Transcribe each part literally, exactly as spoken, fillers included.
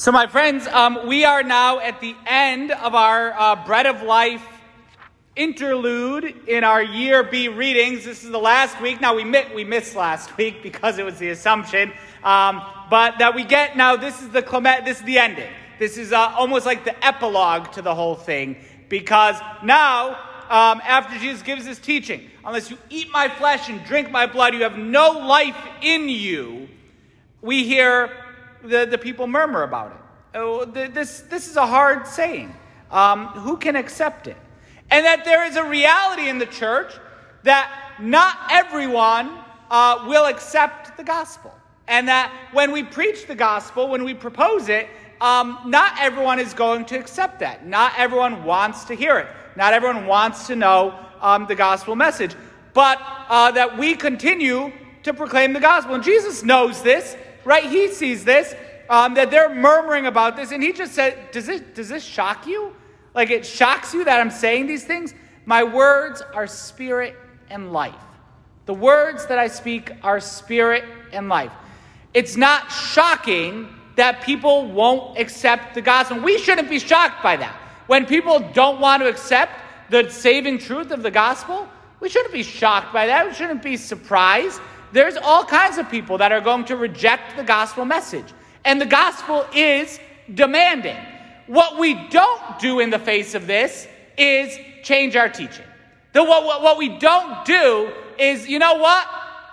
So my friends, um, we are now at the end of our uh, Bread of Life interlude in our Year B readings. This is the last week. Now, we, mit- we missed last week because it was the Assumption. Um, but that we get now, this is the clement, this is the ending. This is uh, almost like the epilogue to the whole thing. Because now, um, after Jesus gives his teaching, unless you eat my flesh and drink my blood, you have no life in you. We hear The, the people murmur about it. Oh, th- this, this is a hard saying. Um, who can accept it? And that there is a reality in the church that not everyone uh, will accept the gospel. And that when we preach the gospel, when we propose it, um, not everyone is going to accept that. Not everyone wants to hear it. Not everyone wants to know um, the gospel message. But uh, that we continue to proclaim the gospel. And Jesus knows this. Right, he sees this, um, that they're murmuring about this, and he just said, does this, does this shock you? Like, it shocks you that I'm saying these things? My words are spirit and life. The words that I speak are spirit and life. It's not shocking that people won't accept the gospel. We shouldn't be shocked by that. When people don't want to accept the saving truth of the gospel, we shouldn't be shocked by that. We shouldn't be surprised. There's all kinds of people that are going to reject the gospel message. And the gospel is demanding. What we don't do in the face of this is change our teaching. The, what, what, what we don't do is, you know what?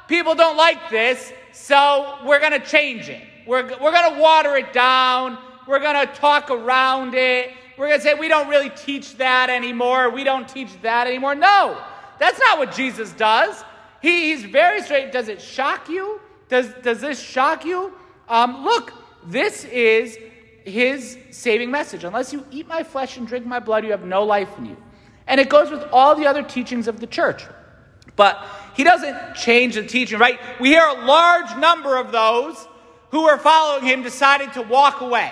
People don't like this, so we're going to change it. We're, we're going to water it down. We're going to talk around it. We're going to say, we don't really teach that anymore. We don't teach that anymore. No, that's not what Jesus does. He, he's very straight. Does it shock you? Does does this shock you? Um, look, this is his saving message. Unless you eat my flesh and drink my blood, you have no life in you. And it goes with all the other teachings of the church. But he doesn't change the teaching, right? We hear a large number of those who were following him decided to walk away.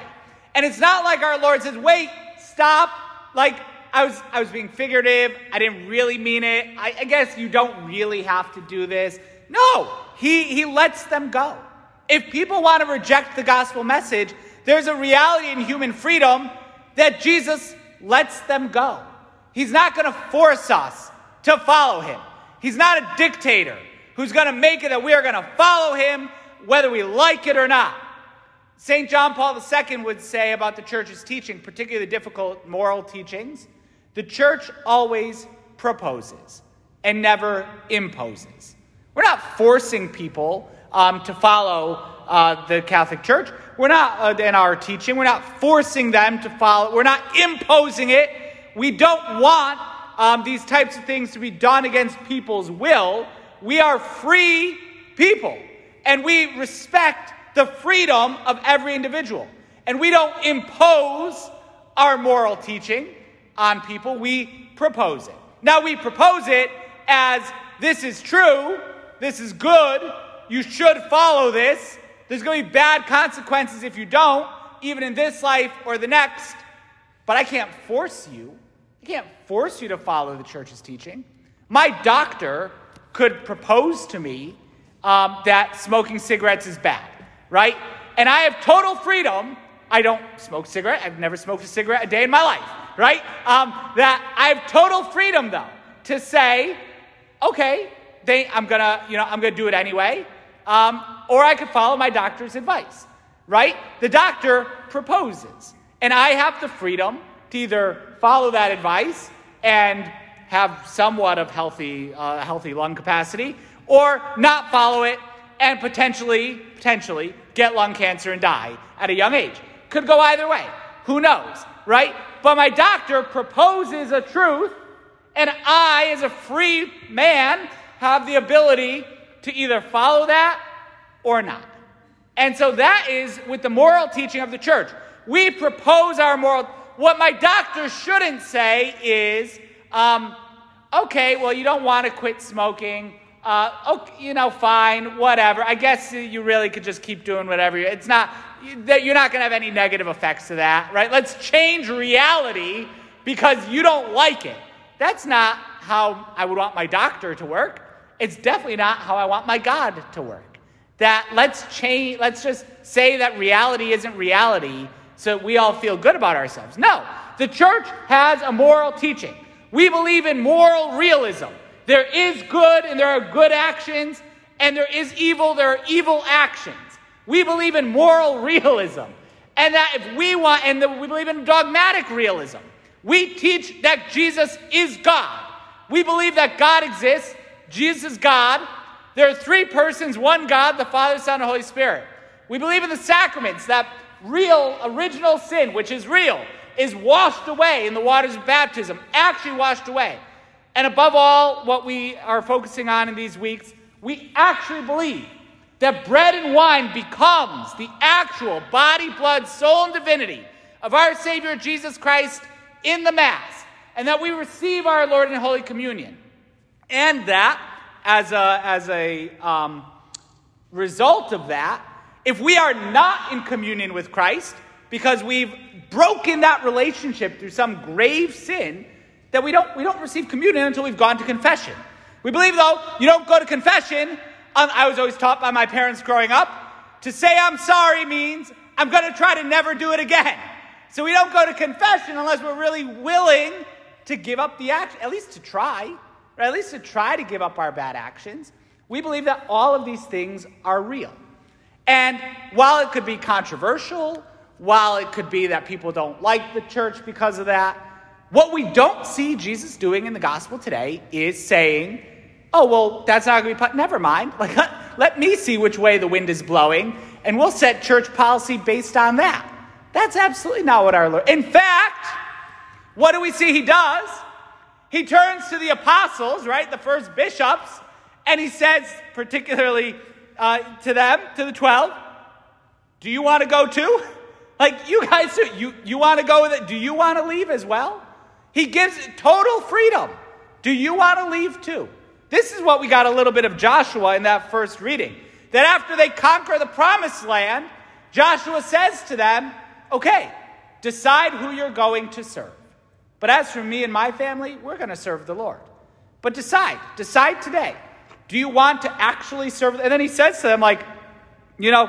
And it's not like our Lord says, wait, stop, like, I was I was being figurative. I didn't really mean it. I, I guess you don't really have to do this. No, he, he lets them go. If people want to reject the gospel message, there's a reality in human freedom that Jesus lets them go. He's not going to force us to follow him. He's not a dictator who's going to make it that we are going to follow him whether we like it or not. Saint John Paul the Second would say about the church's teaching, particularly the difficult moral teachings, the church always proposes and never imposes. We're not forcing people um, to follow uh, the Catholic Church. We're not, uh, in our teaching, we're not forcing them to follow. We're not imposing it. We don't want um, these types of things to be done against people's will. We are free people, and we respect the freedom of every individual. And we don't impose our moral teaching on people, we propose it. Now we propose it as this is true, this is good, you should follow this, there's going to be bad consequences if you don't, even in this life or the next, but I can't force you, I can't force you to follow the church's teaching. My doctor could propose to me um, that smoking cigarettes is bad, right? And I have total freedom. I don't smoke cigarette. I've never smoked a cigarette a day in my life, right? Um, that I have total freedom, though, to say, okay, they, I'm gonna, you know, I'm gonna do it anyway, um, or I could follow my doctor's advice, right? The doctor proposes, and I have the freedom to either follow that advice and have somewhat of healthy, uh, healthy lung capacity, or not follow it and potentially, potentially get lung cancer and die at a young age. Could go either way. Who knows, right? But my doctor proposes a truth, and I, as a free man, have the ability to either follow that or not. And so that is with the moral teaching of the church. We propose our moral. What my doctor shouldn't say is, um, okay, well, you don't want to quit smoking. Uh, okay, you know, fine, whatever. I guess you really could just keep doing whatever. You, it's not that you're not going to have any negative effects to that, right? Let's change reality because you don't like it. That's not how I would want my doctor to work. It's definitely not how I want my God to work. That let's change. Let's just say that reality isn't reality. so we all feel good about ourselves. No, the church has a moral teaching. We believe in moral realism. There is good and there are good actions, and there is evil, there are evil actions. We believe in moral realism. And that if we want, and the, we believe in dogmatic realism. We teach that Jesus is God. We believe that God exists. Jesus is God. There are three persons, one God, the Father, Son, and Holy Spirit. We believe in the sacraments, that real, original sin, which is real, is washed away in the waters of baptism, actually washed away. And above all, what we are focusing on in these weeks, we actually believe that bread and wine becomes the actual body, blood, soul, and divinity of our Savior Jesus Christ in the Mass, and that we receive our Lord in Holy Communion. And that, as a, as a um, result of that, if we are not in communion with Christ, because we've broken that relationship through some grave sin, that we don't, we don't receive communion until we've gone to confession. We believe, though, you don't go to confession. Um, I was always taught by my parents growing up, to say I'm sorry means I'm going to try to never do it again. So we don't go to confession unless we're really willing to give up the action, at least to try, or at least to try to give up our bad actions. We believe that all of these things are real. And while it could be controversial, while it could be that people don't like the church because of that, what we don't see Jesus doing in the gospel today is saying, oh, well, that's not going to be, never mind. Like, let me see which way the wind is blowing, and we'll set church policy based on that. That's absolutely not what our Lord, in fact, what do we see he does? He turns to the apostles, right, the first bishops, and he says particularly uh, to them, to the twelve, do you want to go too? Like, you guys, you, you want to go with it? Do you want to leave as well? He gives total freedom. Do you want to leave too? This is what we got a little bit of Joshua in that first reading. That after they conquer the promised land, Joshua says to them, okay, decide who you're going to serve. But as for me and my family, we're going to serve the Lord. But decide. Decide today. Do you want to actually serve? And then he says to them, like, you know,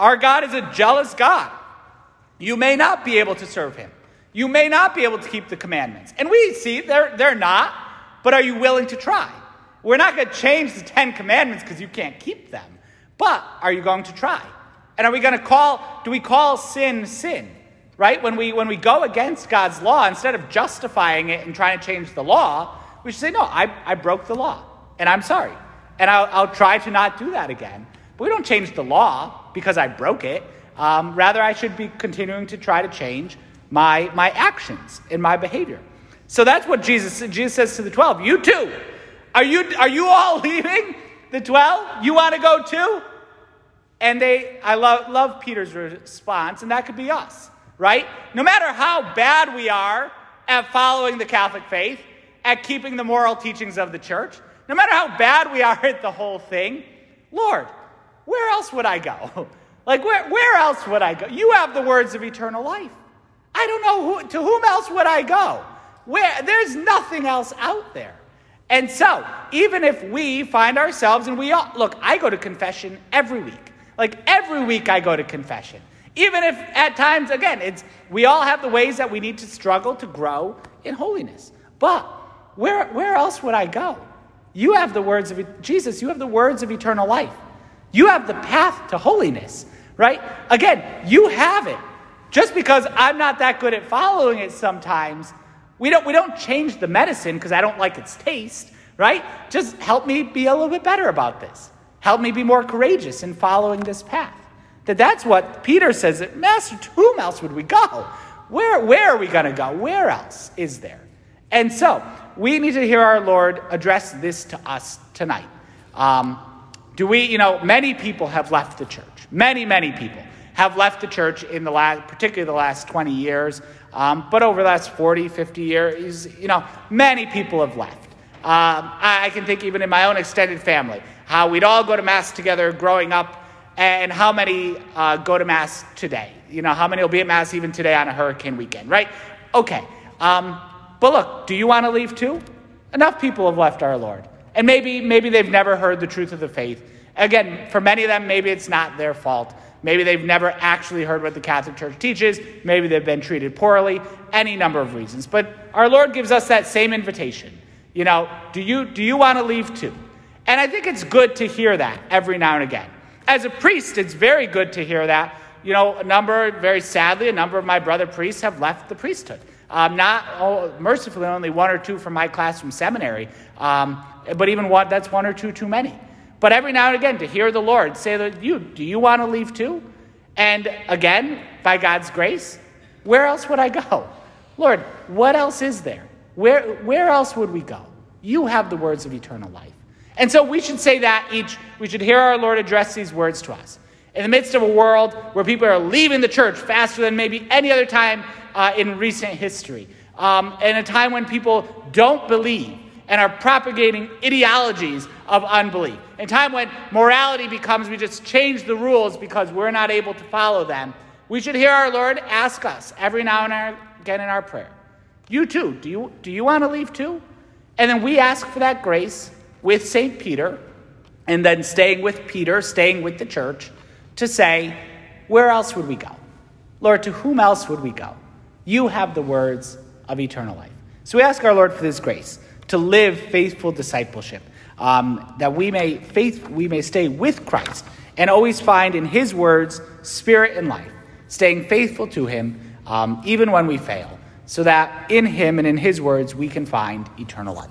our God is a jealous God. You may not be able to serve him. You may not be able to keep the commandments. And we see they're, they're not, but are you willing to try? We're not going to change the Ten Commandments because you can't keep them. But are you going to try? And are we going to call, do we call sin, sin? Right? When we when we go against God's law, instead of justifying it and trying to change the law, we should say, no, I, I broke the law. And I'm sorry. And I'll, I'll try to not do that again. But we don't change the law because I broke it. Um, rather, I should be continuing to try to change my my actions and my behavior. So that's what Jesus Jesus says to the twelve. You too. Are you are you all leaving? The twelve? You want to go too? And they, I love love Peter's response, and that could be us, right? No matter how bad we are at following the Catholic faith, at keeping the moral teachings of the church, no matter how bad we are at the whole thing, Lord, where else would I go? Like, where, where else would I go? You have the words of eternal life. I don't know who, to whom else would I go? Where, there's nothing else out there. And so, even if we find ourselves, and we all, look, I go to confession every week. Like, every week I go to confession. Even if at times, again, it's we all have the ways that we need to struggle to grow in holiness. But where, where else would I go? You have the words of, Jesus, you have the words of eternal life. You have the path to holiness. Right? Again, you have it. Just because I'm not that good at following it sometimes, we don't we don't change the medicine because I don't like its taste, right? Just help me be a little bit better about this. Help me be more courageous in following this path. That that's what Peter says, that Master, to whom else would we go? Where, where are we going to go? Where else is there? And so we need to hear our Lord address this to us tonight. Um, do we, you know, many people have left the church. Many, many people have left the church in the last, particularly the last twenty years, um, but over the last forty, fifty years, you know, many people have left. Um, I, I can think even in my own extended family, how we'd all go to Mass together growing up, and how many uh, go to Mass today. You know, how many will be at Mass even today on a hurricane weekend, right? Okay, um, but look, do you want to leave too? Enough people have left our Lord. And maybe, maybe they've never heard the truth of the faith. Again, for many of them, maybe it's not their fault. Maybe they've never actually heard what the Catholic Church teaches. Maybe they've been treated poorly. Any number of reasons. But our Lord gives us that same invitation. You know, do you, do you want to leave too? And I think it's good to hear that every now and again. As a priest, it's very good to hear that. You know, a number, very sadly, a number of my brother priests have left the priesthood. Um, not, oh, mercifully, only one or two from my class from seminary. Um, but even one, that's one or two too many. But every now and again, to hear the Lord say that, you, do you want to leave too? And again, by God's grace, where else would I go? Lord, what else is there? Where, where else would we go? You have the words of eternal life. And so we should say that each, we should hear our Lord address these words to us. In the midst of a world where people are leaving the church faster than maybe any other time uh, in recent history, um, in a time when people don't believe and are propagating ideologies of unbelief, in a time when morality becomes, we just change the rules because we're not able to follow them, we should hear our Lord ask us every now and again in our prayer, you too, do you, do you want to leave too? And then we ask for that grace with Saint Peter, and then staying with Peter, staying with the church, to say, where else would we go? Lord, to whom else would we go? You have the words of eternal life. So we ask our Lord for this grace, to live faithful discipleship, um, that we may faith we may stay with Christ and always find in his words spirit and life, staying faithful to him um, even when we fail, so that in him and in his words we can find eternal life.